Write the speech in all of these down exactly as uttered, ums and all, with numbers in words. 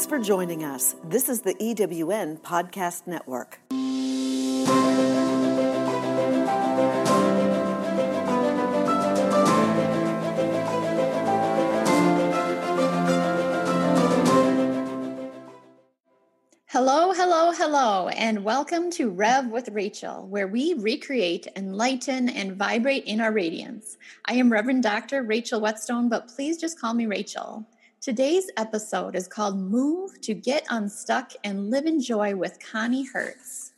Thanks for joining us. This is the E W N Podcast Network. Hello, hello, hello, and welcome to Rev with Rachel, where we recreate, enlighten, and vibrate in our radiance. I am Reverend Doctor Rachel Wetzsteon, but please just call me Rachel. Today's episode is called Move to Get Unstuck and Live in Joy with Connie Hertz.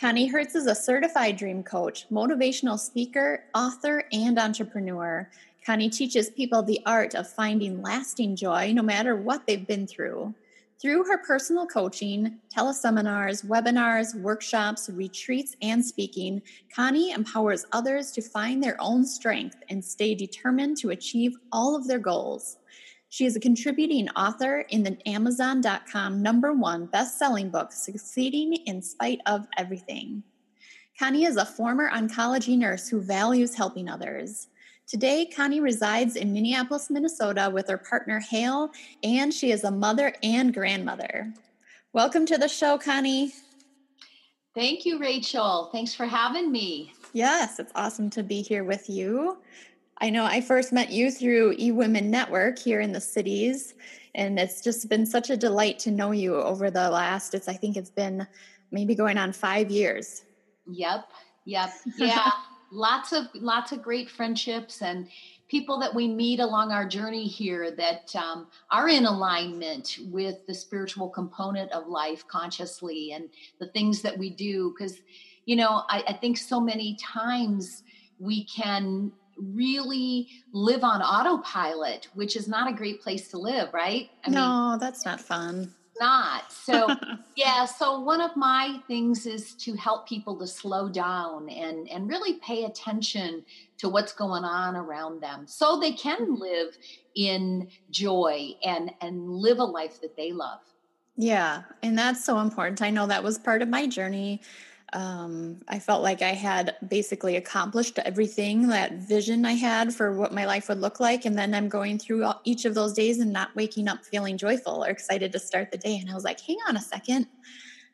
Connie Hertz is a certified dream coach, motivational speaker, author, and entrepreneur. Connie teaches people the art of finding lasting joy no matter what they've been through. Through her personal coaching, teleseminars, webinars, workshops, retreats, and speaking, Connie empowers others to find their own strength and stay determined to achieve all of their goals. She is a contributing author in the Amazon dot com number one best-selling book, Succeeding in Spite of Everything. Connie is a former oncology nurse who values helping others. Today, Connie resides in Minneapolis, Minnesota with her partner, Hale, and she is a mother and grandmother. Welcome to the show, Connie. Thank you, Rachel. Thanks for having me. Yes, it's awesome to be here with you. I know I first met you through eWomen Network here in the cities, and it's just been such a delight to know you over the last, it's I think it's been maybe going on five years. Yep, yep, yeah. lots of lots of great friendships and people that we meet along our journey here that um, are in alignment with the spiritual component of life consciously and the things that we do. Because, you know, I, I think so many times we can really live on autopilot, which is not a great place to live, right? I no, mean, that's not fun. Not. So, yeah. So one of my things is to help people to slow down and, and really pay attention to what's going on around them so they can live in joy and, and live a life that they love. Yeah. And that's so important. I know that was part of my journey. Um, I felt like I had basically accomplished everything, that vision I had for what my life would look like. And then I'm going through all, each of those days and not waking up feeling joyful or excited to start the day. And I was like, hang on a second,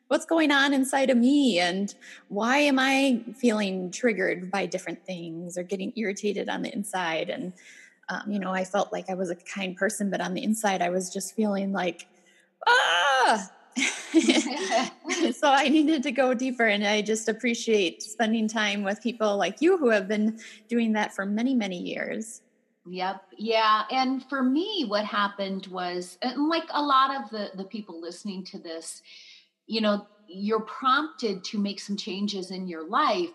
what's going on inside of me? And why am I feeling triggered by different things or getting irritated on the inside? And, um, you know, I felt like I was a kind person, but on the inside, I was just feeling like, ah, so I needed to go deeper, and I just appreciate spending time with people like you who have been doing that for many, many years. Yep. Yeah. And for me, what happened was, and like a lot of the, the people listening to this, you know, you're prompted to make some changes in your life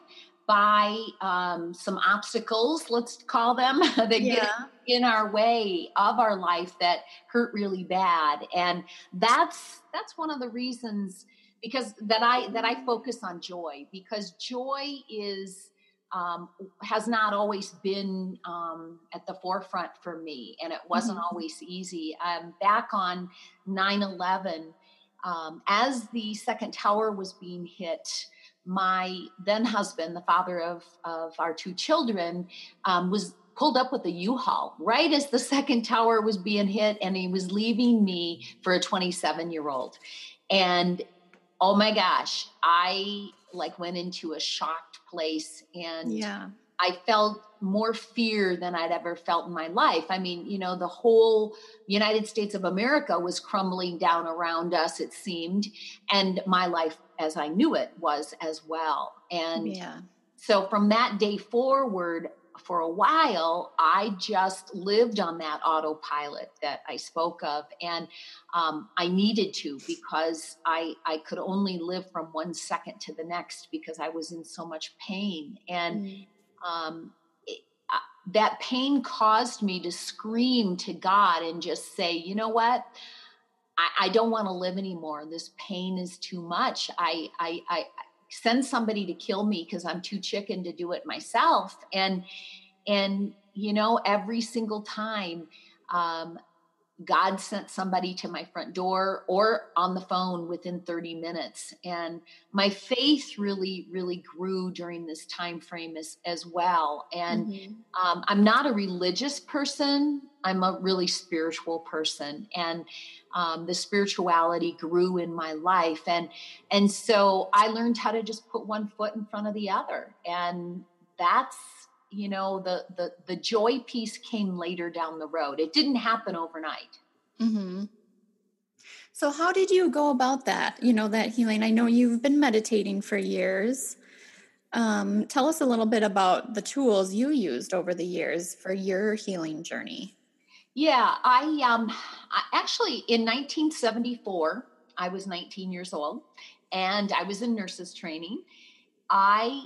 by um, some obstacles, let's call them, that yeah. get in our way of our life that hurt really bad. And that's that's one of the reasons because that I that I focus on joy, because joy is um, has not always been um, at the forefront for me, and it wasn't mm-hmm. always easy. Um, back on nine eleven, um, as the second tower was being hit, my then husband, the father of, of our two children, um, was pulled up with a U-Haul right as the second tower was being hit, and he was leaving me for a twenty-seven-year-old. And oh my gosh, I like went into a shocked place, and yeah. I felt more fear than I'd ever felt in my life. I mean, you know, the whole United States of America was crumbling down around us, it seemed, and my life as I knew it was as well. And yeah. so from that day forward, for a while, I just lived on that autopilot that I spoke of. And um, I needed to, because I, I could only live from one second to the next because I was in so much pain. And mm. um, it, uh, that pain caused me to scream to God and just say, you know what? I, I don't want to live anymore. This pain is too much. I, I, I send somebody to kill me because I'm too chicken to do it myself. And, and, you know, every single time, um, God sent somebody to my front door or on the phone within thirty minutes. And my faith really, really grew during this time frame as, as well. And mm-hmm. um, I'm not a religious person. I'm a really spiritual person. And um, the spirituality grew in my life. And, and so I learned how to just put one foot in front of the other. And that's, you know, the, the, the joy piece came later down the road. It didn't happen overnight. Mm-hmm. So how did you go about that? You know, that healing, I know you've been meditating for years. Um, tell us a little bit about the tools you used over the years for your healing journey. Yeah, I, um, I actually in nineteen seventy-four, I was nineteen years old and I was in nurses training. I,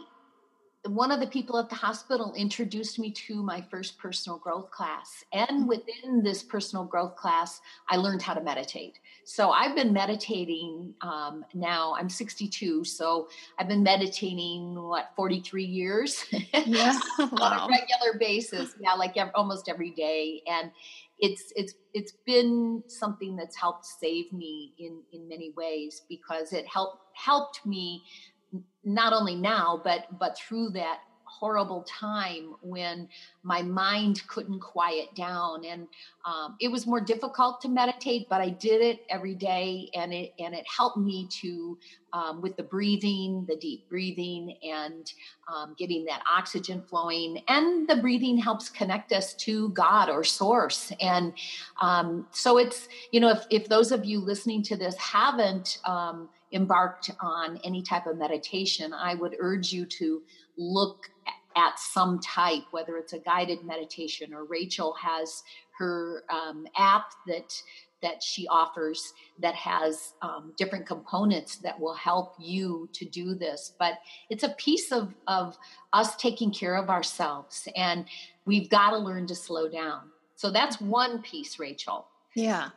One of the people at the hospital introduced me to my first personal growth class. And within this personal growth class, I learned how to meditate. So I've been meditating um, now. I'm sixty-two. So I've been meditating, what, forty-three years yeah. Wow. On a regular basis. Yeah, like every, almost every day. And it's it's it's been something that's helped save me in, in many ways because it helped helped me not only now, but, but through that horrible time when my mind couldn't quiet down. And, um, it was more difficult to meditate, but I did it every day and it, and it helped me to, um, with the breathing, the deep breathing and, um, getting that oxygen flowing. And the breathing helps connect us to God or source. And, um, so it's, you know, if, if those of you listening to this haven't, um, embarked on any type of meditation, I would urge you to look at some type, whether it's a guided meditation or Rachel has her um, app that that she offers that has um, different components that will help you to do this. But it's a piece of, of us taking care of ourselves, and we've got to learn to slow down. So that's one piece, Rachel. Yeah.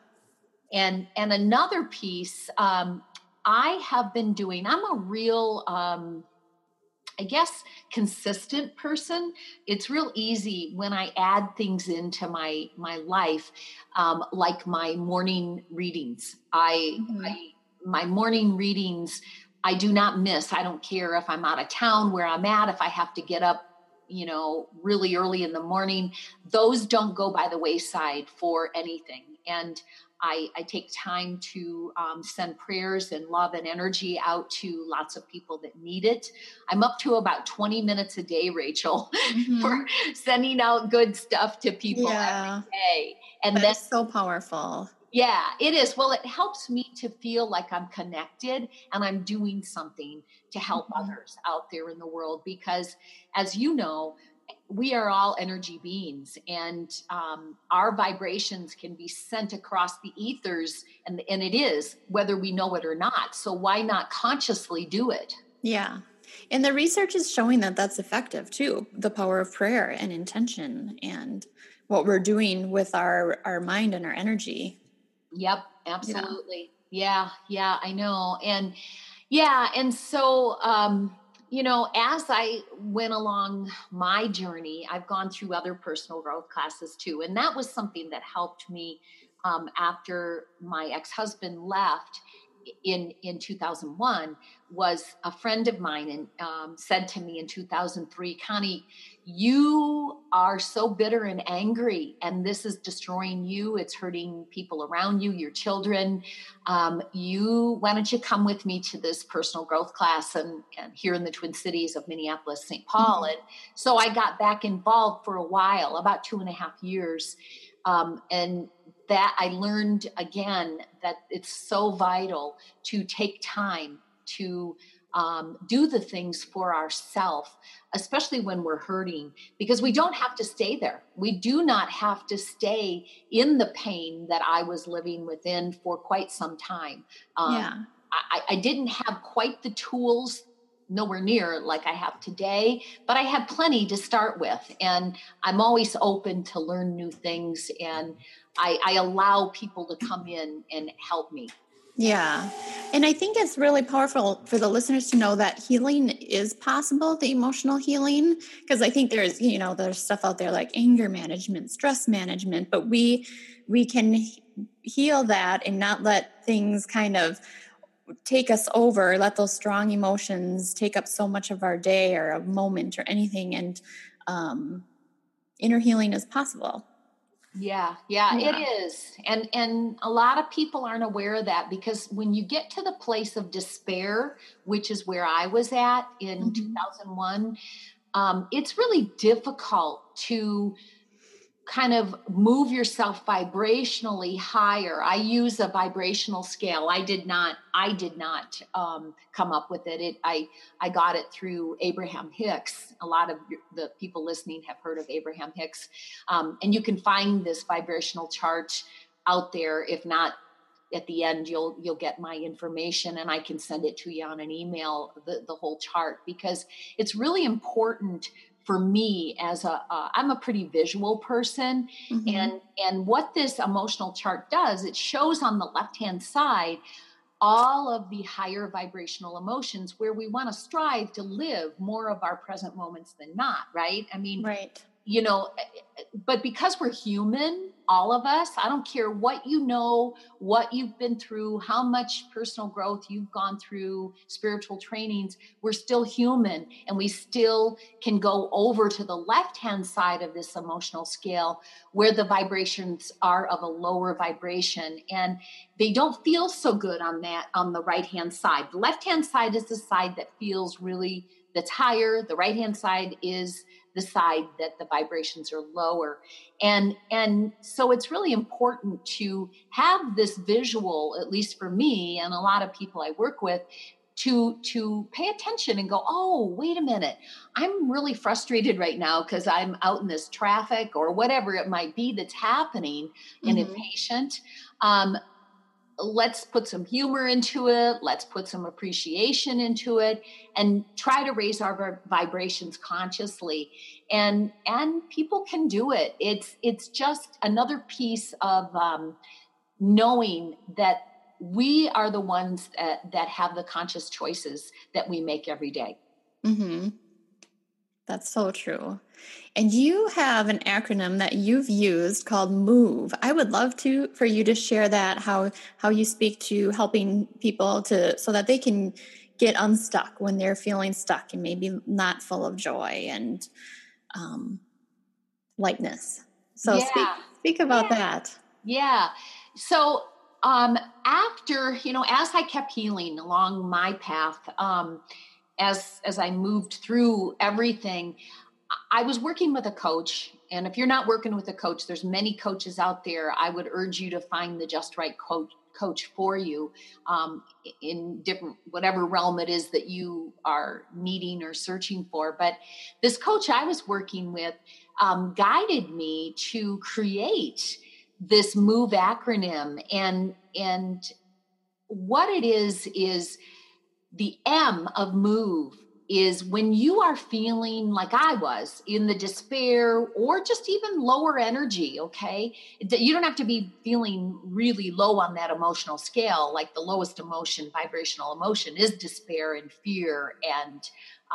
And, and another piece, um, I have been doing, I'm a real, um, I guess, consistent person. It's real easy when I add things into my, my life, um, like my morning readings. I, mm-hmm. I, my morning readings, I do not miss. I don't care if I'm out of town, where I'm at, if I have to get up, you know, really early in the morning, those don't go by the wayside for anything. And I, I take time to um, send prayers and love and energy out to lots of people that need it. I'm up to about twenty minutes a day, Rachel, mm-hmm. for sending out good stuff to people yeah. every day. And that's so powerful. Yeah, it is. Well, it helps me to feel like I'm connected and I'm doing something to help mm-hmm. others out there in the world, because as you know, we are all energy beings, and um, our vibrations can be sent across the ethers, and, and it is, whether we know it or not. So why not consciously do it? Yeah. And the research is showing that that's effective too, the power of prayer and intention and what we're doing with our, our mind and our energy. Yep. Absolutely. Yeah. Yeah. yeah I know. And yeah. And so, um, you know, as I went along my journey, I've gone through other personal growth classes too. And that was something that helped me um, after my ex-husband left in, in two thousand one, was a friend of mine and um, said to me in two thousand three, Connie, you are so bitter and angry, and this is destroying you. It's hurting people around you, your children. Um, you, why don't you come with me to this personal growth class and, and here in the Twin Cities of Minneapolis, Saint Paul. Mm-hmm. And so I got back involved for a while, about two and a half years. Um, and that I learned again that it's so vital to take time to um, do the things for ourselves, especially when we're hurting, because we don't have to stay there. We do not have to stay in the pain that I was living within for quite some time. Um, yeah. I, I didn't have quite the tools, nowhere near like I have today, but I had plenty to start with. And I'm always open to learn new things. And I, I allow people to come in and help me. Yeah. And I think it's really powerful for the listeners to know that healing is possible, the emotional healing, because I think there's, you know, there's stuff out there like anger management, stress management, but we, we can heal that and not let things kind of take us over, let those strong emotions take up so much of our day or a moment or anything. And um, inner healing is possible. Yeah, yeah, yeah, it is. And and a lot of people aren't aware of that, because when you get to the place of despair, which is where I was at in mm-hmm. two thousand one, um, it's really difficult to kind of move yourself vibrationally higher. I use a vibrational scale. I did not, I did not um, come up with it. It, I, I got it through Abraham Hicks. A lot of the people listening have heard of Abraham Hicks. Um, and you can find this vibrational chart out there. If not, at the end, you'll, you'll get my information and I can send it to you on an email, the, the whole chart, because it's really important for me as a, uh, I'm a pretty visual person. Mm-hmm. And, and what this emotional chart does, it shows on the left-hand side all of the higher vibrational emotions where we want to strive to live more of our present moments than not, right? I mean, right. You know, but because we're human, all of us, I don't care what you know, what you've been through, how much personal growth you've gone through, spiritual trainings, we're still human, and we still can go over to the left-hand side of this emotional scale where the vibrations are of a lower vibration, and they don't feel so good on that, on the right-hand side. The left-hand side is the side that feels really, that's higher. The right-hand side is the side that the vibrations are lower. And, and so it's really important to have this visual, at least for me and a lot of people I work with, to, to pay attention and go, oh, wait a minute, I'm really frustrated right now because I'm out in this traffic or whatever it might be that's happening mm-hmm. and impatient. Um, let's put some humor into it. Let's put some appreciation into it and try to raise our vibrations consciously. And, and people can do it. It's, it's just another piece of um, knowing that we are the ones that, that have the conscious choices that we make every day. Mm-hmm. That's so true. And you have an acronym that you've used called M O V E. I would love to for you to share that, how how you speak to helping people to so that they can get unstuck when they're feeling stuck and maybe not full of joy and um, lightness. So yeah. speak speak about yeah. that. Yeah. So um, after, you know, as I kept healing along my path, um, as as I moved through everything, I was working with a coach. And if you're not working with a coach, there's many coaches out there. I would urge you to find the just right coach coach for you um, in different, whatever realm it is that you are needing or searching for. But this coach I was working with um, guided me to create this M O V E acronym. And, and what it is, is the M of M O V E is when you are feeling like I was in the despair or just even lower energy, okay? You don't have to be feeling really low on that emotional scale. Like the lowest emotion, vibrational emotion, is despair and fear and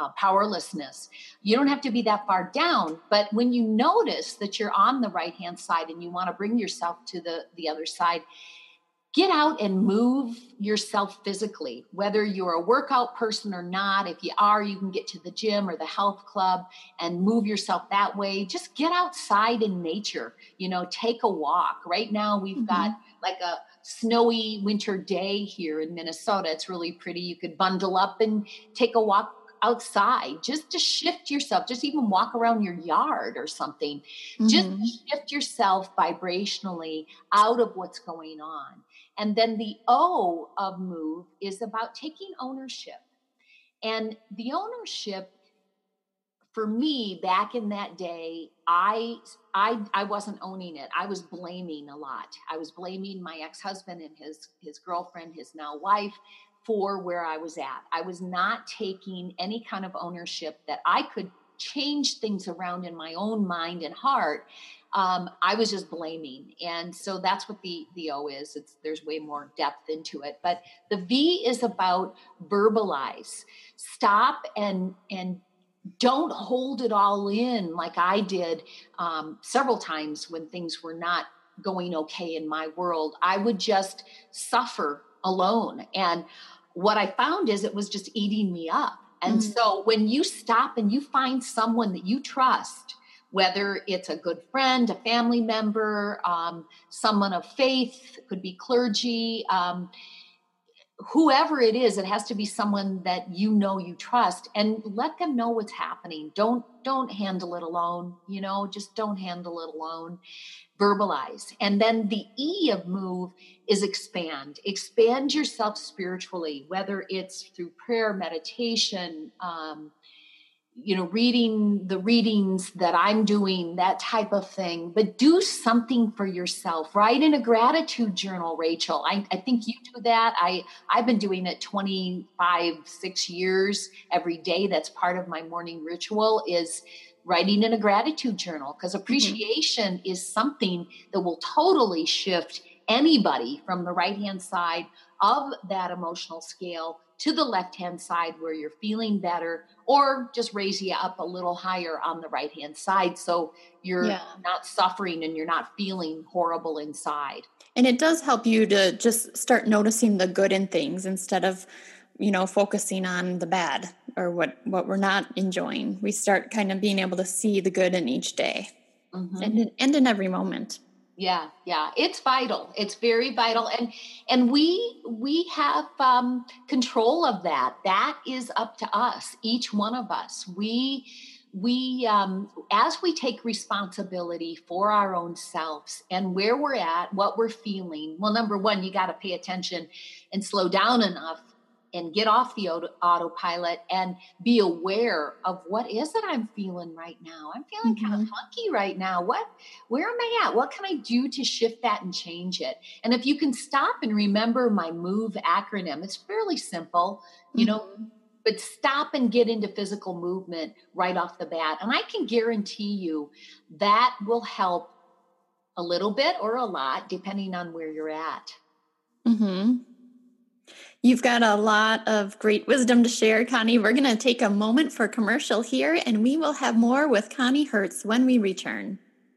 uh, powerlessness. You don't have to be that far down. But when you notice that you're on the right-hand side and you want to bring yourself to the, the other side, get out and move yourself physically, whether you're a workout person or not. If you are, you can get to the gym or the health club and move yourself that way. Just get outside in nature, you know, take a walk. Right now we've mm-hmm. got like a snowy winter day here in Minnesota. It's really pretty. You could bundle up and take a walk outside just to shift yourself, just even walk around your yard or something, mm-hmm. just shift yourself vibrationally out of what's going on. And then the O of M O V E is about taking ownership. And the ownership for me back in that day, I, I, I wasn't owning it. I was blaming a lot. I was blaming my ex-husband and his, his girlfriend, his now wife, for where I was at. I was not taking any kind of ownership that I could change things around in my own mind and heart. Um, I was just blaming. And so that's what the, the O is. It's, there's way more depth into it. But the V is about verbalize. Stop and, and don't hold it all in like I did um, several times when things were not going okay in my world. I would just suffer alone. And what I found is it was just eating me up. And mm-hmm. so when you stop and you find someone that you trust, whether it's a good friend, a family member, um, someone of faith, could be clergy, um, whoever it is, it has to be someone that you know you trust, and let them know what's happening. Don't don't handle it alone, you know, just don't handle it alone. Verbalize. And then the E of move is expand. Expand yourself spiritually, whether it's through prayer, meditation, um, you know, reading the readings that I'm doing, that type of thing. But do something for yourself. Write in a gratitude journal, Rachel. I, I think you do that. I, I've been doing it twenty-five, six years every day. That's part of my morning ritual, is writing in a gratitude journal, because appreciation mm-hmm. is something that will totally shift anybody from the right-hand side of that emotional scale to the left-hand side where you're feeling better, or just raise you up a little higher on the right-hand side so you're yeah. not suffering and you're not feeling horrible inside. And it does help you to just start noticing the good in things instead of, you know, focusing on the bad or what, what we're not enjoying. We start kind of being able to see the good in each day mm-hmm. and, in, and in every moment. Yeah. Yeah. It's vital. It's very vital. And, and we, we have um, control of that. That is up to us, each one of us. We, we, um, as we take responsibility for our own selves and where we're at, what we're feeling, well, number one, you got to pay attention and slow down enough and get off the auto- autopilot and be aware of what is it I'm feeling right now. I'm feeling mm-hmm. kind of funky right now. What, where am I at? What can I do to shift that and change it? And if you can stop and remember my M O V E acronym, it's fairly simple, you mm-hmm. know, but stop and get into physical movement right off the bat. And I can guarantee you that will help a little bit or a lot, depending on where you're at. Mm-hmm. You've got a lot of great wisdom to share, Connie. We're going to take a moment for a commercial here, and we will have more with Connie Hertz when we return.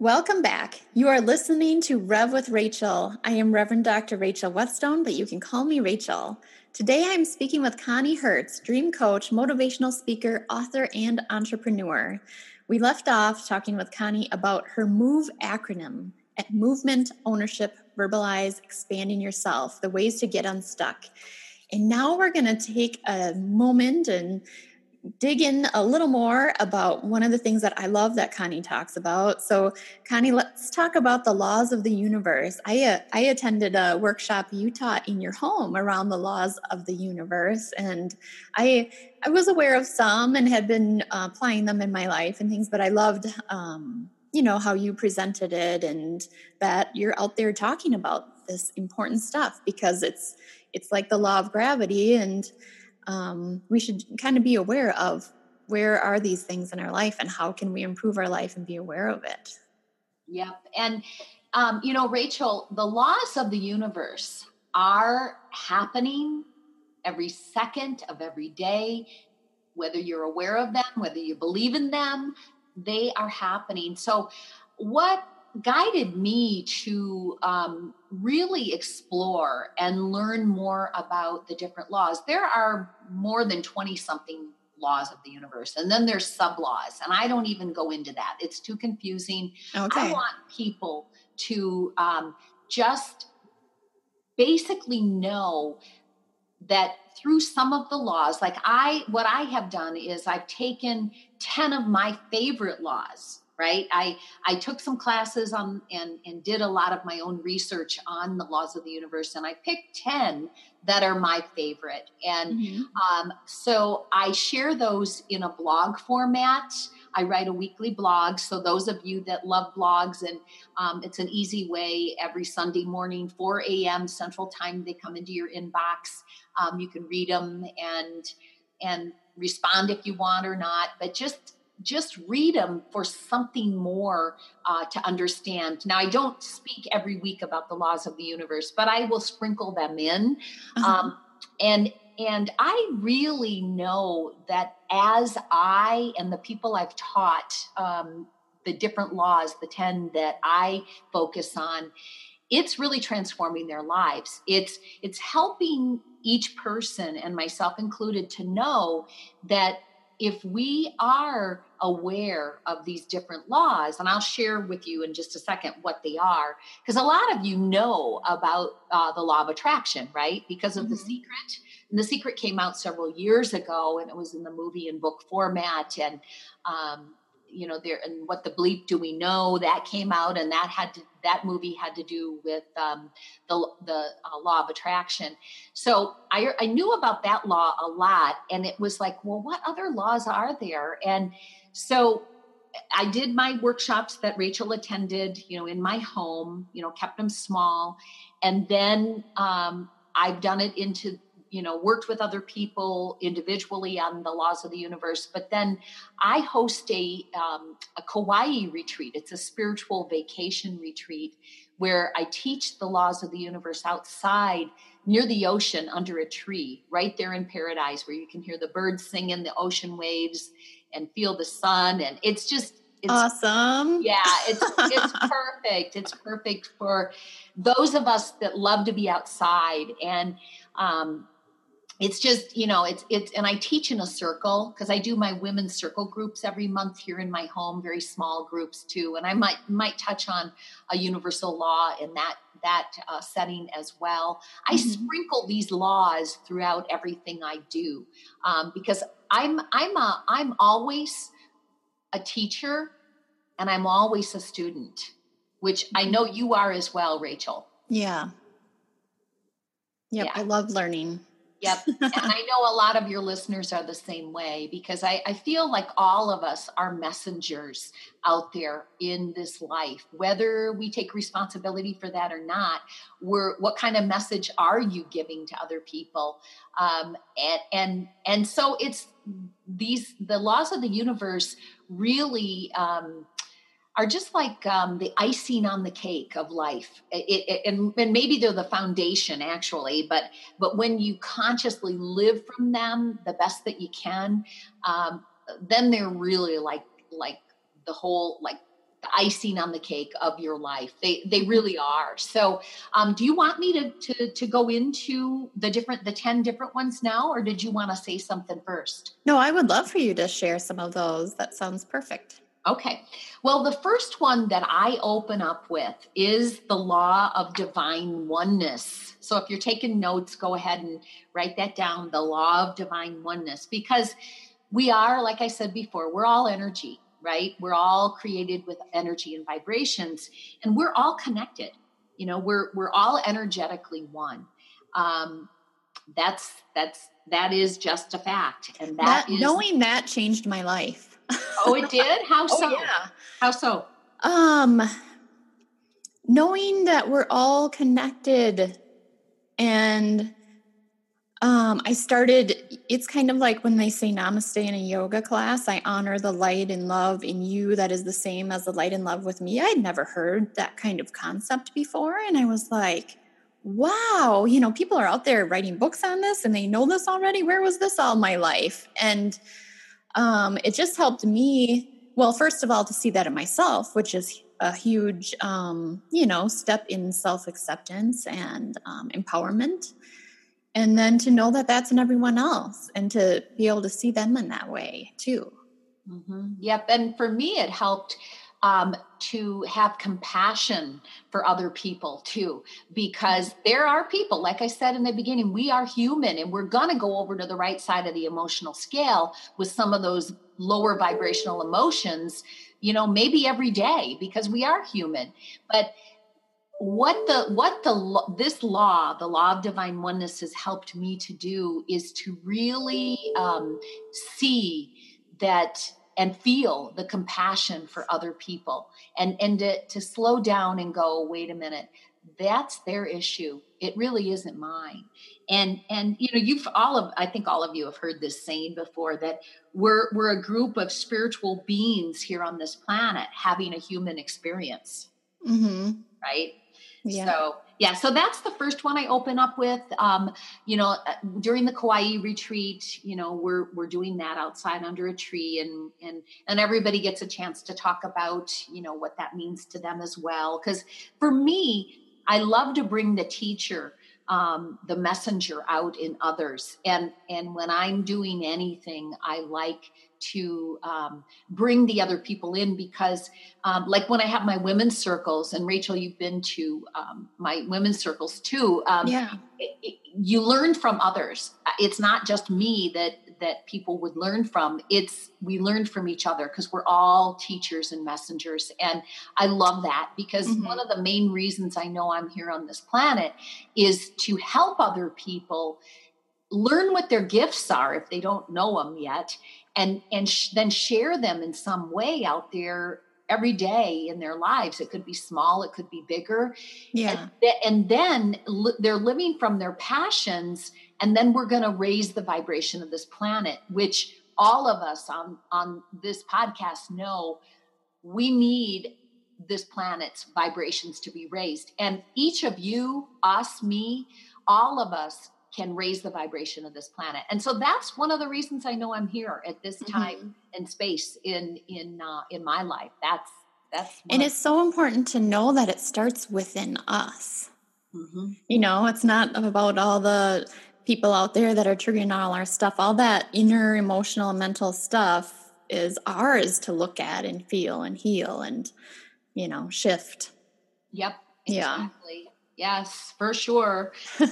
Welcome back. You are listening to Rev with Rachel. I am Reverend Doctor Rachel Wetzsteon, but you can call me Rachel. Today I'm speaking with Connie Hertz, dream coach, motivational speaker, author, and entrepreneur. We left off talking with Connie about her M O V E acronym, at movement, ownership, verbalize, expanding yourself, the ways to get unstuck. And now we're going to take a moment and dig in a little more about one of the things that I love that Connie talks about. So Connie, let's talk about the laws of the universe. I uh, I attended a workshop you taught in your home around the laws of the universe. And I I was aware of some and had been uh, applying them in my life and things, but I loved, um, you know, how you presented it and that you're out there talking about this important stuff, because it's it's like the law of gravity, and Um, we should kind of be aware of where are these things in our life and how can we improve our life and be aware of it. Yep. And, um, you know, Rachel, the laws of the universe are happening every second of every day, whether you're aware of them, whether you believe in them, they are happening. So what guided me to um, really explore and learn more about the different laws. There are more than twenty something laws of the universe, and then there's sub-laws, and I don't even go into that. It's too confusing. Okay. I want people to um, just basically know that through some of the laws, like I, what I have done is I've taken ten of my favorite laws right? I, I took some classes on and, and did a lot of my own research on the laws of the universe, and I picked ten that are my favorite. And mm-hmm. um, so I share those in a blog format. I write a weekly blog. So those of you that love blogs, and um, it's an easy way. Every Sunday morning, four a.m. Central Time, they come into your inbox. Um, you can read them and and respond if you want or not, but just just read them for something more uh, to understand. Now, I don't speak every week about the laws of the universe, but I will sprinkle them in. Uh-huh. Um, and and I really know that as I and the people I've taught um, the different laws, the ten that I focus on, it's really transforming their lives. It's it's helping each person, and myself included, to know that if we are aware of these different laws, and I'll share with you in just a second what they are, because a lot of you know about uh, the law of attraction, right? Because of mm-hmm. The Secret. And The Secret came out several years ago, and it was in the movie and book format. And, um, you know, there and What the Bleep Do We Know, that came out, and that had to, that movie had to do with um, the, the uh, law of attraction. So I, I knew about that law a lot, and it was like, well, what other laws are there? And so I did my workshops that Rachel attended, you know, in my home, you know, kept them small. And then um, I've done it into, you know, worked with other people individually on the laws of the universe. But then I host a, um, a Kauai retreat. It's a spiritual vacation retreat where I teach the laws of the universe outside near the ocean under a tree, right there in paradise, where you can hear the birds sing in the ocean waves and feel the sun. And it's just, it's awesome. Yeah, it's it's perfect. It's perfect for those of us that love to be outside. And, um, It's just, you know, it's, it's, and I teach in a circle because I do my women's circle groups every month here in my home, very small groups too. And I might, might touch on a universal law in that, that uh, setting as well. I mm-hmm. sprinkle these laws throughout everything I do um, because I'm, I'm a, I'm always a teacher and I'm always a student, which I know you are as well, Rachel. Yeah. Yep, yeah. I love learning. Yep. And I know a lot of your listeners are the same way, because I, I feel like all of us are messengers out there in this life, whether we take responsibility for that or not. We're, what kind of message are you giving to other people? Um, and, and, and so it's these, the laws of the universe really, um, are just like um, the icing on the cake of life. It, it, and, and maybe they're the foundation actually, but but when you consciously live from them the best that you can, um, then they're really like like the whole, like the icing on the cake of your life. They they really are. So um, do you want me to, to to go into the different, the ten different ones now, or did you want to say something first? No, I would love for you to share some of those. That sounds perfect. Okay. Well, the first one that I open up with is the law of divine oneness. So if you're taking notes, go ahead and write that down, the law of divine oneness, because we are, like I said before, we're all energy, right? We're all created with energy and vibrations, and we're all connected. You know, we're, we're all energetically one. Um, that's, that's, that is just a fact. And that, that is, knowing that changed my life. Oh, it did? How so? Oh, yeah. How so? Um, knowing that we're all connected, and um, I started, it's kind of like when they say namaste in a yoga class, I honor the light and love in you that is the same as the light and love with me. I'd never heard that kind of concept before. And I was like, wow, you know, people are out there writing books on this and they know this already. Where was this all my life? And Um, it just helped me, well, first of all, to see that in myself, which is a huge, um, you know, step in self-acceptance and um, empowerment. And then to know that that's in everyone else and to be able to see them in that way too. Mm-hmm. Yep. And for me, it helped um, to have compassion for other people too, because there are people, like I said in the beginning, we are human, and we're going to go over to the right side of the emotional scale with some of those lower vibrational emotions, you know, maybe every day, because we are human. But what the what the this law, the law of divine oneness, has helped me to do is to really um, see that and feel the compassion for other people, and and to, to slow down and go, wait a minute, that's their issue. It really isn't mine. And, and, you know, you've all of, I think all of you have heard this saying before, that we're, we're a group of spiritual beings here on this planet having a human experience. Mm-hmm. Right. Yeah. So, yeah. So that's the first one I open up with, um, you know, during the Kauai retreat, you know, we're, we're doing that outside under a tree, and, and, and everybody gets a chance to talk about, you know, what that means to them as well. 'Cause for me, I love to bring the teacher, um, the messenger out in others. And, and when I'm doing anything, I like to um, bring the other people in, because um, like when I have my women's circles, and Rachel, you've been to um, my women's circles too. Um, yeah. it, it, you learn from others. It's not just me that, that people would learn from. It's, we learn from each other, because we're all teachers and messengers. And I love that, because mm-hmm. one of the main reasons I know I'm here on this planet is to help other people learn what their gifts are if they don't know them yet, and, and sh- then share them in some way out there every day in their lives. It could be small, it could be bigger. Yeah. And, th- and then li- they're living from their passions. And then we're going to raise the vibration of this planet, which all of us on, on this podcast know we need this planet's vibrations to be raised. And each of you, us, me, all of us can raise the vibration of this planet. And so that's one of the reasons I know I'm here at this time mm-hmm. and space in, in, uh, in my life. That's, that's, and it's so important to know that it starts within us. Mm-hmm. You know, it's not about all the people out there that are triggering all our stuff. All that inner emotional, mental stuff is ours to look at and feel and heal and, you know, shift. Yep. Exactly. Yeah. Yes, for sure. So,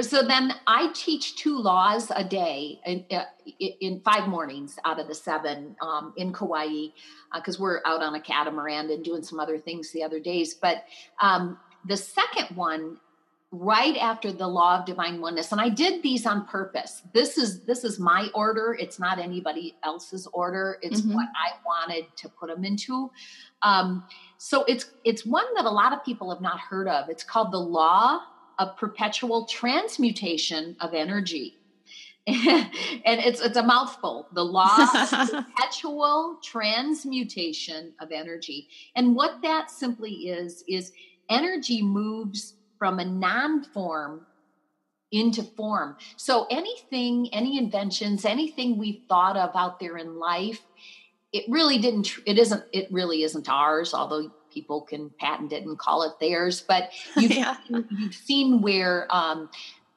so then I teach two laws a day in, in five mornings out of the seven um, in Kauai, because uh, we're out on a catamaran and doing some other things the other days. But um, the second one, right after the law of divine oneness, and I did these on purpose. This is this is my order. It's not anybody else's order. It's mm-hmm. what I wanted to put them into. Um, so it's it's one that a lot of people have not heard of. It's called the law of perpetual transmutation of energy, and it's it's a mouthful. The law of perpetual transmutation of energy, and what that simply is is energy moves from a non-form into form. So anything, any inventions, anything we've thought of out there in life, it really didn't, it isn't, it really isn't ours, although people can patent it and call it theirs. But you've, yeah. you've seen where um,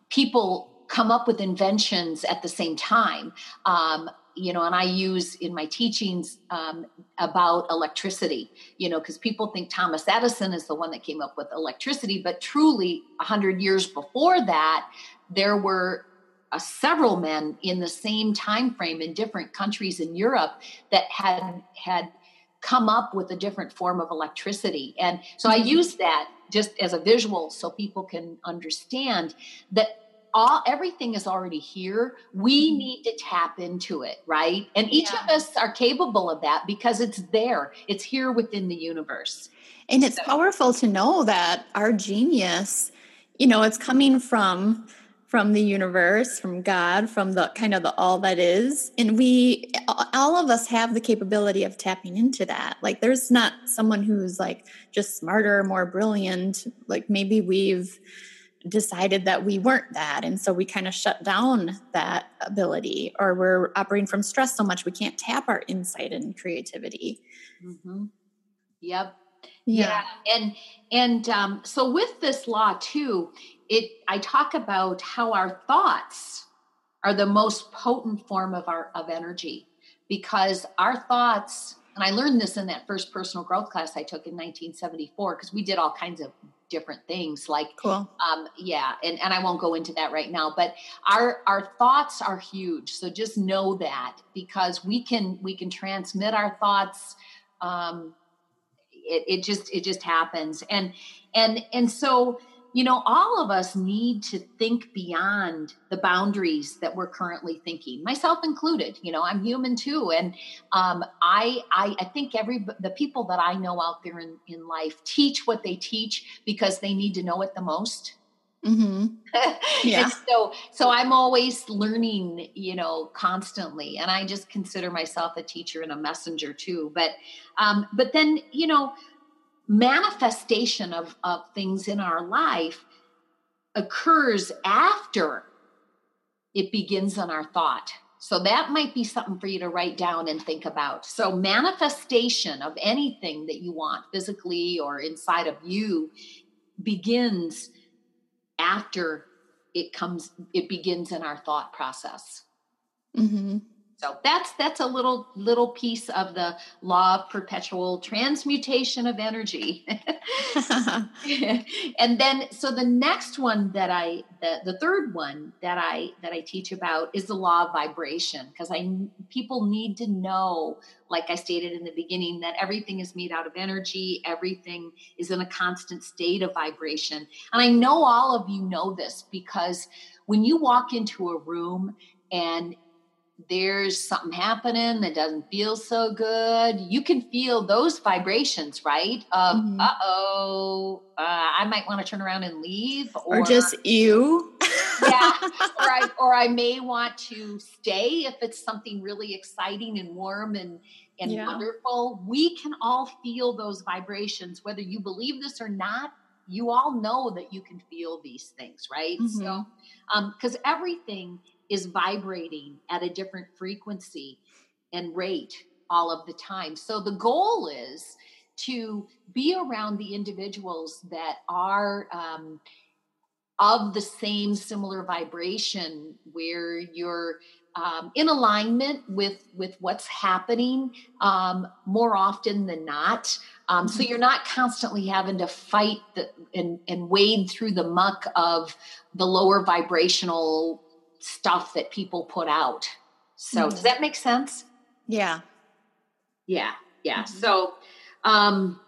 people come up with inventions at the same time. Um, you know, and I use in my teachings um, about electricity, you know, because people think Thomas Edison is the one that came up with electricity, but truly a hundred years before that, there were uh, several men in the same time frame in different countries in Europe that had had come up with a different form of electricity. And so I use that just as a visual so people can understand that All everything is already here. We need to tap into it, right? And each yeah. of us are capable of that, because it's there. It's here within the universe. And it's so powerful to know that our genius, you know, it's coming from from the universe, from God, from the kind of the all that is. And we, all of us have the capability of tapping into that. Like, there's not someone who's like just smarter, more brilliant. Like, maybe we've decided that we weren't that, and so we kind of shut down that ability, or we're operating from stress so much we can't tap our insight and creativity. Mm-hmm. Yep. Yeah. yeah. And and um, so with this law too, it I talk about how our thoughts are the most potent form of our of energy, because our thoughts, and I learned this in that first personal growth class I took in nineteen seventy-four, because we did all kinds of different things like, cool. um, yeah. And, and I won't go into that right now, but our, our thoughts are huge. So just know that, because we can, we can transmit our thoughts um, it, it just, it just happens. And, and, and so, you know, all of us need to think beyond the boundaries that we're currently thinking, myself included. You know, I'm human too. And um, I, I I think every the people that I know out there in, in life teach what they teach because they need to know it the most. Mm-hmm. Yeah. And so, so I'm always learning, you know, constantly. And I just consider myself a teacher and a messenger too. But, um, but then, you know, manifestation of, of things in our life occurs after it begins in our thought. So that might be something for you to write down and think about. So manifestation of anything that you want physically or inside of you begins after it comes, it begins in our thought process. Mm-hmm. So that's, that's a little, little piece of the law of perpetual transmutation of energy. And then, so the next one that I, the, the third one that I, that I teach about is the law of vibration. Cause I, people need to know, like I stated in the beginning, that everything is made out of energy. Everything is in a constant state of vibration. And I know all of you know this because when you walk into a room and there's something happening that doesn't feel so good, you can feel those vibrations, right? Of, mm-hmm. uh-oh, uh, I might want to turn around and leave. Or, or just ew. Yeah. or, I, or I may want to stay if it's something really exciting and warm and, and yeah. wonderful. We can all feel those vibrations, whether you believe this or not. You all know that you can feel these things, right? Mm-hmm. So, um, because everything is vibrating at a different frequency and rate all of the time. So the goal is to be around the individuals that are um, of the same similar vibration, where you're um, in alignment with, with what's happening um, more often than not. Um, so you're not constantly having to fight the, and, and wade through the muck of the lower vibrational stuff that people put out. So mm-hmm. does that make sense? Yeah. Yeah. Yeah. Mm-hmm. So, um,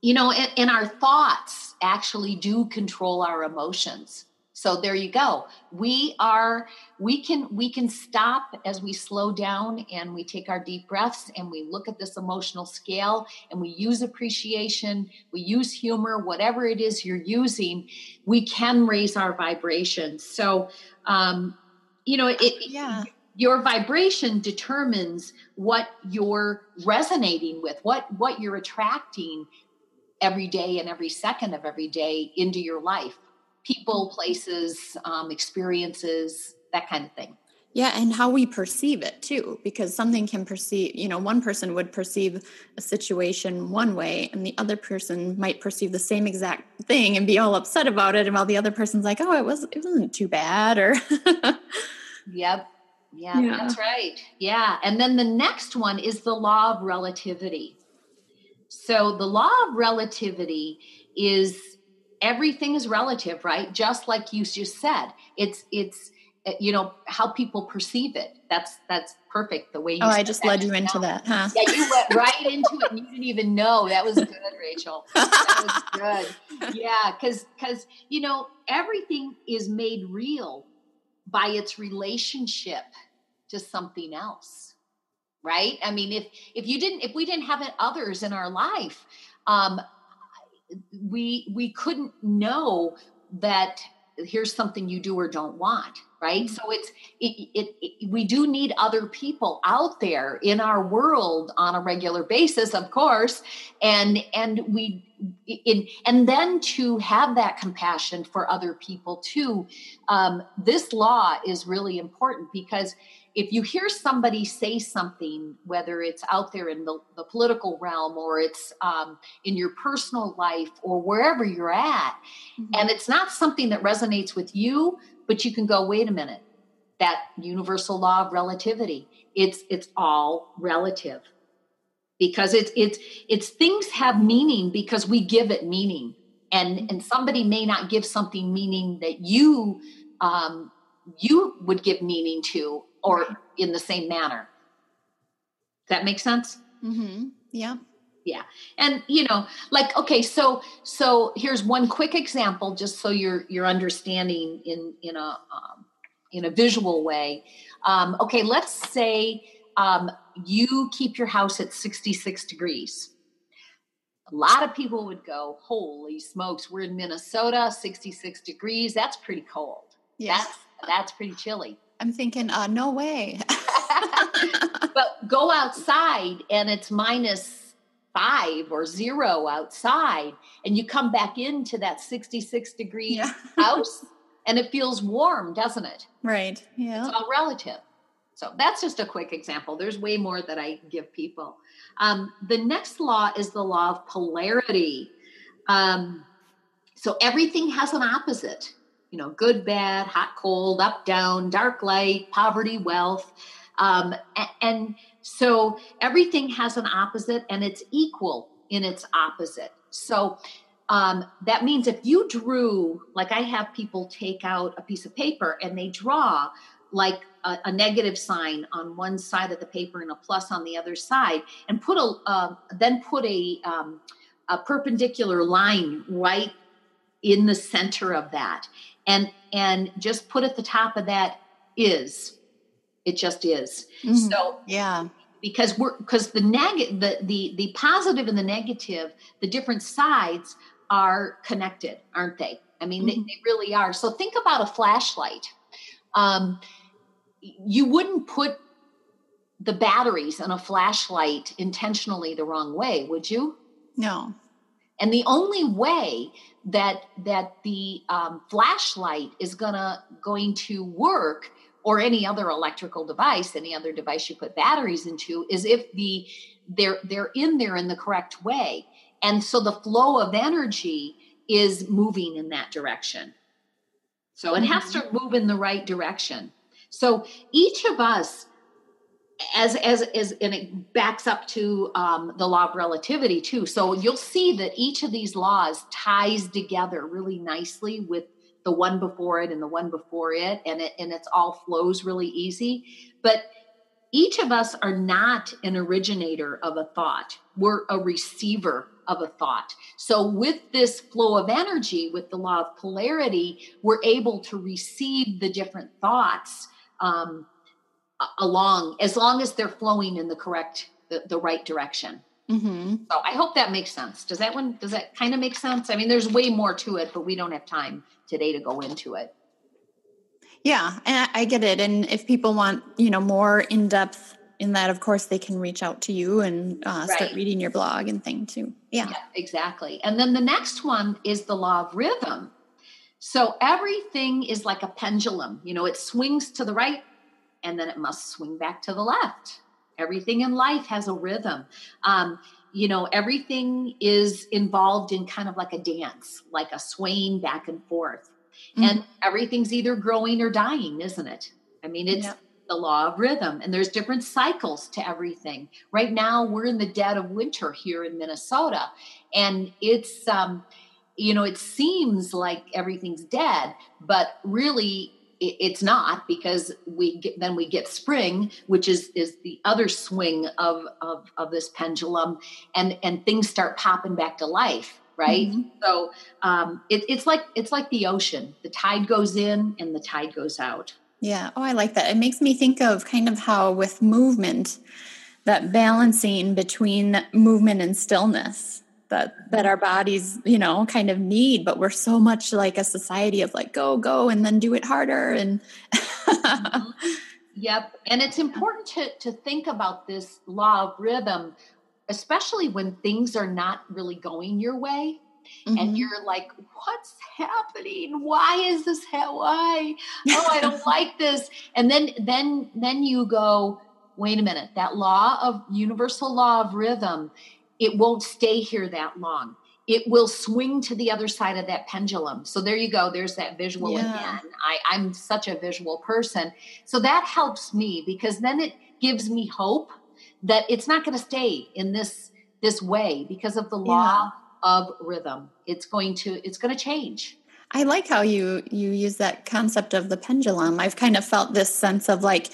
you know, and, and our thoughts actually do control our emotions. So there you go. We are, we can, we can stop as we slow down and we take our deep breaths and we look at this emotional scale and we use appreciation, we use humor, whatever it is you're using, we can raise our vibrations. So, um, you know, it, yeah. your vibration determines what you're resonating with, what, what you're attracting every day and every second of every day into your life. People, places, um, experiences, that kind of thing. Yeah. And how we perceive it too, because something can perceive, you know, one person would perceive a situation one way and the other person might perceive the same exact thing and be all upset about it. And while the other person's like, oh, it was, it wasn't too bad or. Yep. Yeah, yeah, that's right. Yeah. And then the next one is the law of relativity. So the law of relativity is, everything is relative, right? Just like you just said, it's, it's, you know, how people perceive it. That's, that's perfect. The way you Oh, I just led you into that, huh? Yeah, you went right into it and you didn't even know. That was good, Rachel. That was good. Yeah. Cause, cause, you know, everything is made real by its relationship to something else. Right. I mean, if, if you didn't, if we didn't have others in our life, um, we we couldn't know that here's something you do or don't want, right? Mm-hmm. So it's it, it, it we do need other people out there in our world on a regular basis, of course, and and we in and then to have that compassion for other people too. Um, this law is really important because if you hear somebody say something, whether it's out there in the, the political realm or it's um, in your personal life or wherever you're at, mm-hmm. and it's not something that resonates with you, but you can go, wait a minute, that universal law of relativity, it's it's all relative because it's it's it's things have meaning because we give it meaning, and and somebody may not give something meaning that you um, you would give meaning to. Or in the same manner. Does that make sense? Mm-hmm. Yeah. Yeah. And, you know, like, okay, so, so here's one quick example, just so you're, you're understanding in, in a, um, in a visual way. Um, okay. Let's say, um, you keep your house at sixty-six degrees. A lot of people would go, holy smokes, we're in Minnesota, sixty-six degrees. That's pretty cold. Yes. That's, that's pretty chilly. I'm thinking, uh, no way. But go outside and it's minus five or zero outside, and you come back into that sixty-six degree yeah. house and it feels warm, doesn't it? Right. Yeah. It's all relative. So that's just a quick example. There's way more that I give people. Um, the next law is the law of polarity. Um, so everything has an opposite, you know, good, bad, hot, cold, up, down, dark, light, poverty, wealth. Um, and, and so everything has an opposite, and it's equal in its opposite. So um, that means if you drew, like I have people take out a piece of paper and they draw like a, a negative sign on one side of the paper and a plus on the other side, and put a, uh, then put a, um, a perpendicular line right in the center of that. And, and just put at the top of that is, it just is. Mm-hmm. So, yeah, because we're, because the neg, the, the, the positive and the negative, the different sides are connected, aren't they? I mean, mm-hmm. they, they really are. So think about a flashlight. Um, you wouldn't put the batteries in a flashlight intentionally the wrong way, would you? No. And the only way that, that the, um, flashlight is gonna, going to work, or any other electrical device, any other device you put batteries into, is if the they're they're in there in the correct way. And so the flow of energy is moving in that direction. So it has to move in the right direction. So each of us, as as as and it backs up to um, the law of relativity too. So you'll see that each of these laws ties together really nicely with the one before it and the one before it, and it, and it's all flows really easy. But each of us are not an originator of a thought. We're a receiver of a thought. So with this flow of energy, with the law of polarity, we're able to receive the different thoughts um, along, as long as they're flowing in the correct, the, the right direction. Mm-hmm. So I hope that makes sense. Does that one, does that kind of make sense? I mean, there's way more to it, but we don't have time today to go into it. Yeah, and I get it. And if people want, you know, more in depth in that, of course, they can reach out to you and uh, start right. reading your blog and thing too. Yeah. yeah, exactly. And then the next one is the law of rhythm. So everything is like a pendulum, you know, it swings to the right and then it must swing back to the left. Everything in life has a rhythm. Um, you know, everything is involved in kind of like a dance, like a swaying back and forth. Mm-hmm. And everything's either growing or dying, isn't it? I mean, it's yeah. the law of rhythm. And there's different cycles to everything. Right now, we're in the dead of winter here in Minnesota. And it's, um, you know, it seems like everything's dead, but really, it's not, because we get, then we get spring, which is, is the other swing of, of, of this pendulum, and, and things start popping back to life. Right. Mm-hmm. So um, it, it's like, it's like the ocean, the tide goes in and the tide goes out. Yeah. Oh, I like that. It makes me think of kind of how with movement, that balancing between movement and stillness that, that our bodies, you know, kind of need, but we're so much like a society of like, go, go, and then do it harder. And mm-hmm. Yep. And it's important to, to think about this law of rhythm, especially when things are not really going your way. Mm-hmm. And you're like, what's happening? Why is this? How, why? Oh, I don't like this. And then, then, then you go, wait a minute, that law of universal law of rhythm, it won't stay here that long. It will swing to the other side of that pendulum. So there you go. There's that visual yeah. again. I, I'm such a visual person. So that helps me, because then it gives me hope that it's not going to stay in this, this way because of the law yeah. of rhythm. It's going to, it's going to change. I like how you, you use that concept of the pendulum. I've kind of felt this sense of like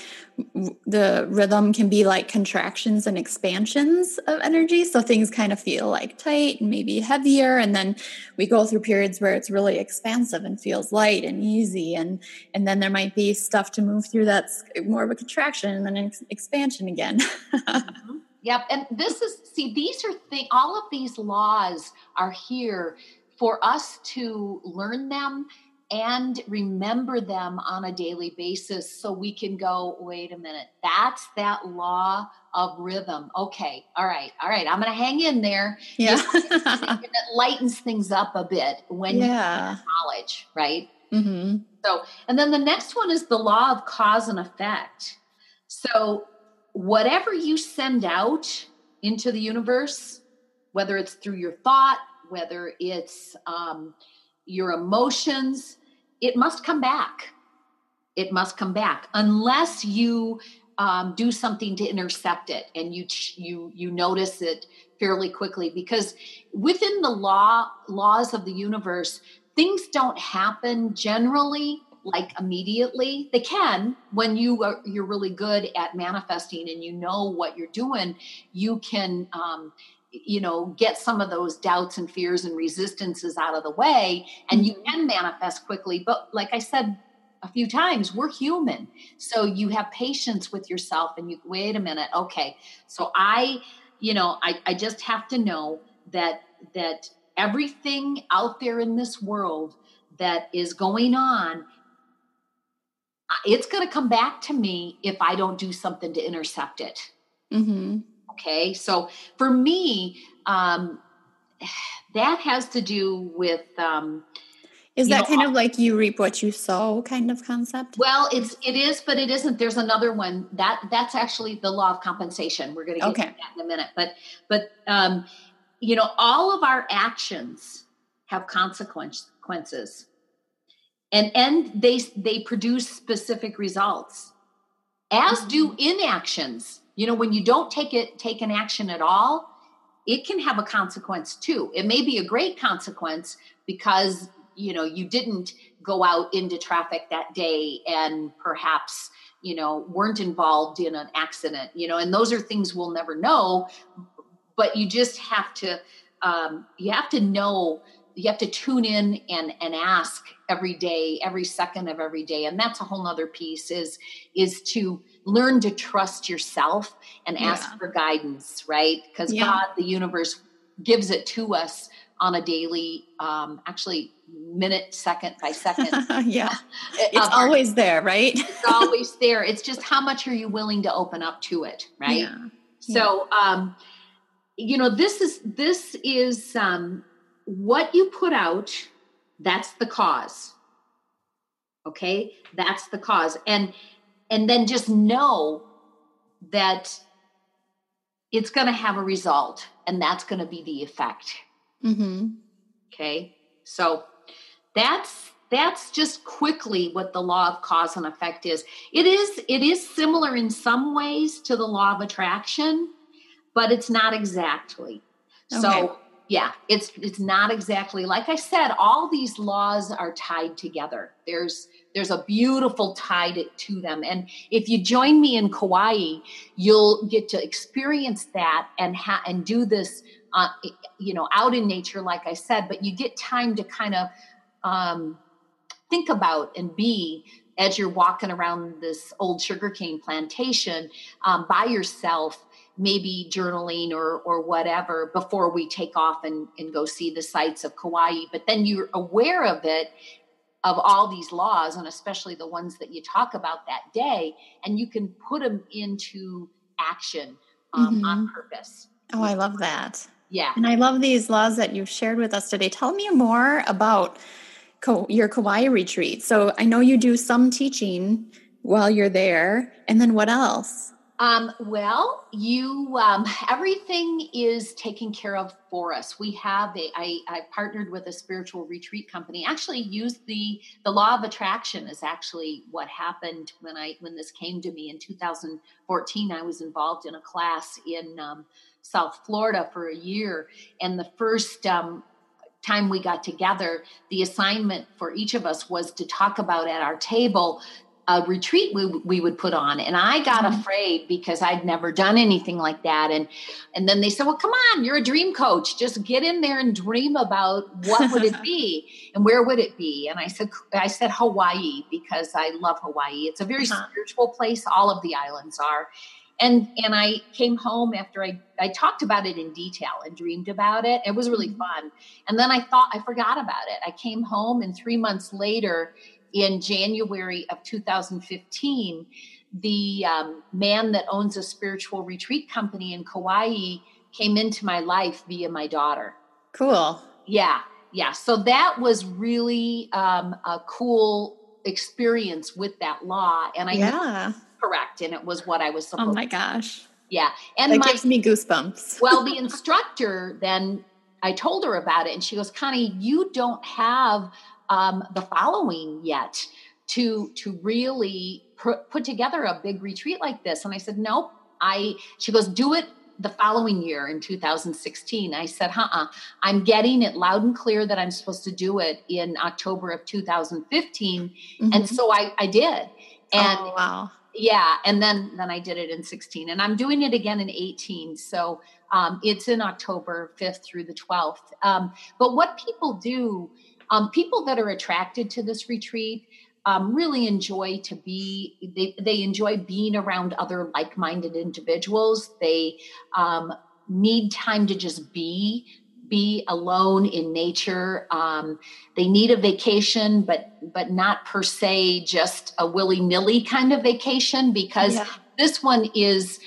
the rhythm can be like contractions and expansions of energy. So things kind of feel like tight and maybe heavier. And then we go through periods where it's really expansive and feels light and easy. And, and then there might be stuff to move through that's more of a contraction and then an ex- expansion again. Mm-hmm. Yep. And this is, see, these are things, all of these laws are here for us to learn them and remember them on a daily basis so we can go, wait a minute, that's that law of rhythm. Okay, all right, all right, I'm going to hang in there. Yeah. And it lightens things up a bit when yeah. you're in college, right? Mm-hmm. So, and then the next one is the law of cause and effect. So whatever you send out into the universe, whether it's through your thought, whether it's um, your emotions, it must come back. It must come back unless you um, do something to intercept it and you you you notice it fairly quickly. Because within the law laws of the universe, things don't happen generally like immediately. They can when you are, you're really good at manifesting and you know what you're doing. You can. Um, you know, get some of those doubts and fears and resistances out of the way, and you can manifest quickly. But like I said a few times, we're human. So you have patience with yourself and you wait a minute. Okay. So I, you know, I, I just have to know that, that everything out there in this world that is going on, it's going to come back to me if I don't do something to intercept it. Mm-hmm. Okay. So for me, um, that has to do with, um, is that know, kind of like you reap what you sow kind of concept? Well, it's, it is, but it isn't. There's another one that that's actually the law of compensation. We're going to get okay. to that in a minute, but, but, um, you know, all of our actions have consequences and, and they, they produce specific results, as mm-hmm. do inactions. You know, when you don't take it, take an action at all, it can have a consequence too. It may be a great consequence because, you know, you didn't go out into traffic that day and perhaps, you know, weren't involved in an accident, you know, and those are things we'll never know, but you just have to, um, you have to know, you have to tune in and, and ask every day, every second of every day. And that's a whole nother piece is, is to, learn to trust yourself and ask yeah. for guidance, right? Because yeah. God, the universe, gives it to us on a daily, um, actually minute, second by second. yeah. It's always our, there, right? It's always there. It's just how much are you willing to open up to it, right? Yeah. So, yeah. Um, you know, this is, this is um, what you put out, that's the cause. Okay? That's the cause. And And then just know that it's going to have a result and that's going to be the effect. Mm-hmm. Okay. So that's, that's just quickly what the law of cause and effect is. It is, it is similar in some ways to the law of attraction, but it's not exactly. Okay. So yeah, it's, it's not exactly, like I said, all these laws are tied together. There's, There's a beautiful tie to, to them. And if you join me in Kauai, you'll get to experience that and ha- and do this, uh, you know, out in nature, like I said, but you get time to kind of um, think about and be as you're walking around this old sugarcane plantation um, by yourself, maybe journaling or or whatever before we take off and, and go see the sights of Kauai. But then you're aware of it, of all these laws, and especially the ones that you talk about that day, and you can put them into action um, mm-hmm. on purpose. Oh, I love that. Yeah. And I love these laws that you've shared with us today. Tell me more about Ka- your Kauai retreat. So I know you do some teaching while you're there, and then what else? Um, well, you, um, everything is taken care of for us. We have a, I, I partnered with a spiritual retreat company, actually used the, the law of attraction is actually what happened when I, when this came to me in two thousand fourteen, I was involved in a class in, um, South Florida for a year. And the first, um, time we got together, the assignment for each of us was to talk about at our table a retreat we, we would put on. And I got mm-hmm. afraid because I'd never done anything like that. And, and then they said, well, come on, you're a dream coach. Just get in there and dream about what would it be and where would it be? And I said, I said Hawaii, because I love Hawaii. It's a very uh-huh. spiritual place. All of the islands are. And, and I came home after I, I talked about it in detail and dreamed about it. It was really fun. And then I thought, I forgot about it. I came home, and three months later, in January of two thousand fifteen, the um, man that owns a spiritual retreat company in Kauai came into my life via my daughter. Cool. Yeah. Yeah. So that was really um, a cool experience with that law. And I yeah. correct. And it was what I was supposed to. Oh my gosh. Yeah. And that my, gives me goosebumps. Well, the instructor, then I told her about it, and she goes, Connie, you don't have um, the following yet to, to really pr- put together a big retreat like this. And I said, nope, I, she goes, do it the following year in two thousand sixteen. I said, uh-uh, I'm getting it loud and clear that I'm supposed to do it in October of two thousand fifteen. Mm-hmm. And so I, I did. And oh, wow. Yeah. And then, then I did it in sixteen, and I'm doing it again in eighteen. So, um, it's in October fifth through the twelfth. Um, but what people do, um, people that are attracted to this retreat, um, really enjoy to be, they, they enjoy being around other like-minded individuals. They, um, need time to just be, be alone in nature. Um, they need a vacation, but, but not per se, just a willy-nilly kind of vacation, because yeah. this one is,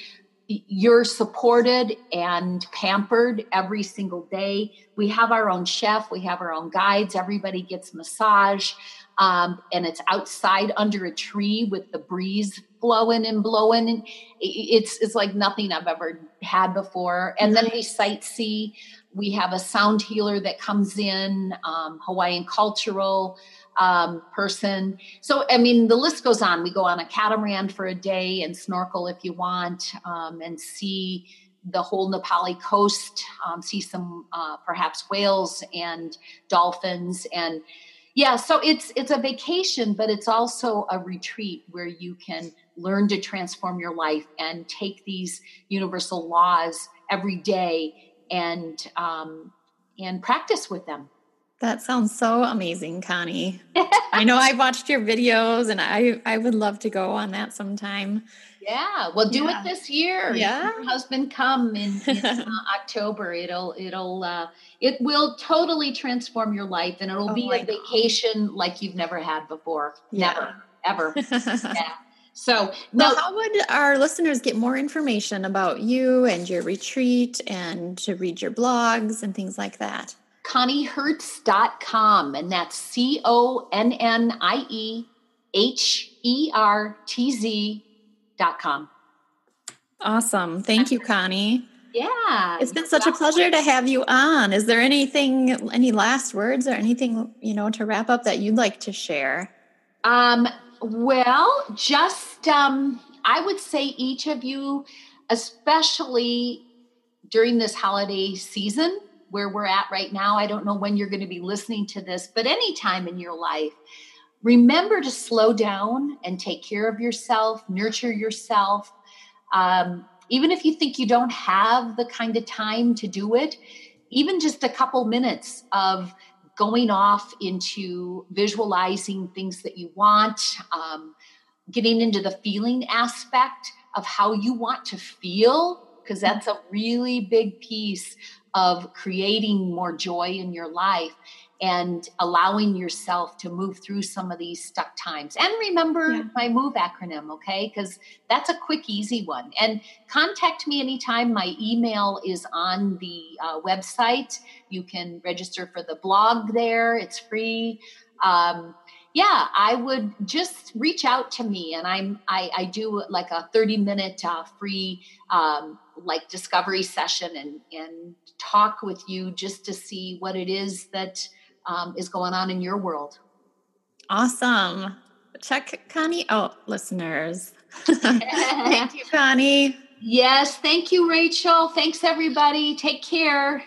you're supported and pampered every single day. We have our own chef. We have our own guides. Everybody gets massage. Um, and it's outside under a tree with the breeze blowing and blowing. And it's, it's like nothing I've ever had before. And then we sightsee. We have a sound healer that comes in, um, Hawaiian cultural um, person. So, I mean, the list goes on. We go on a catamaran for a day and snorkel if you want, um, and see the whole Nepali coast, um, see some uh, perhaps whales and dolphins. And yeah, so it's, it's a vacation, but it's also a retreat where you can learn to transform your life and take these universal laws every day and, um, and practice with them. That sounds so amazing, Connie. I know I've watched your videos, and I, I would love to go on that sometime. Yeah. Well, do yeah. it this year. Yeah. Your husband come in, in uh, October. It'll, it'll, uh, it will totally transform your life, and it'll oh be a vacation God. Like you've never had before. Yeah. Never, ever. yeah. So now, how would our listeners get more information about you and your retreat and to read your blogs and things like that? Connie Hertz dot com, and that's C O N N I E H E R T Z dot com. Awesome. Thank you, Connie. Yeah. It's been such a pleasure to have you on. Is there anything, any last words or anything, you know, to wrap up that you'd like to share? Um, Well, just, um, I would say each of you, especially during this holiday season where we're at right now, I don't know when you're going to be listening to this, but anytime in your life, remember to slow down and take care of yourself, nurture yourself. Um, even if you think you don't have the kind of time to do it, even just a couple minutes of going off into visualizing things that you want, um, getting into the feeling aspect of how you want to feel, because that's a really big piece of creating more joy in your life and allowing yourself to move through some of these stuck times. And remember yeah. my M O V E acronym, okay? Because that's a quick, easy one. And contact me anytime. My email is on the uh, website. You can register for the blog there. It's free. Um, yeah, I would just reach out to me, and I'm, I, I do like a thirty minute uh, free, um, like discovery session and, and talk with you just to see what it is that um, is going on in your world. Awesome. Check Connie out, listeners. Thank you, Connie. Yes. Thank you, Rachel. Thanks everybody. Take care.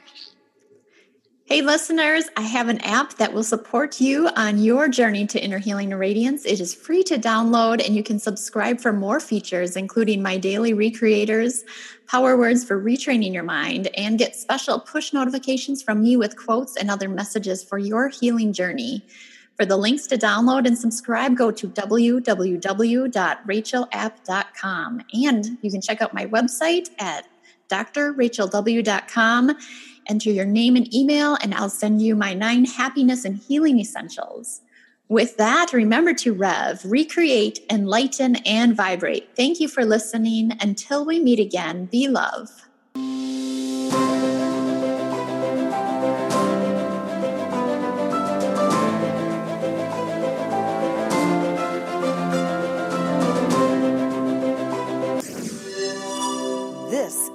Hey, listeners, I have an app that will support you on your journey to inner healing and radiance. It is free to download, and you can subscribe for more features, including my daily recreators, power words for retraining your mind, and get special push notifications from me with quotes and other messages for your healing journey. For the links to download and subscribe, go to w w w dot rachel app dot com. And you can check out my website at d r rachel w dot com. Enter your name and email, and I'll send you my nine happiness and healing essentials. With that, remember to rev, recreate, enlighten, and vibrate. Thank you for listening. Until we meet again, be love. This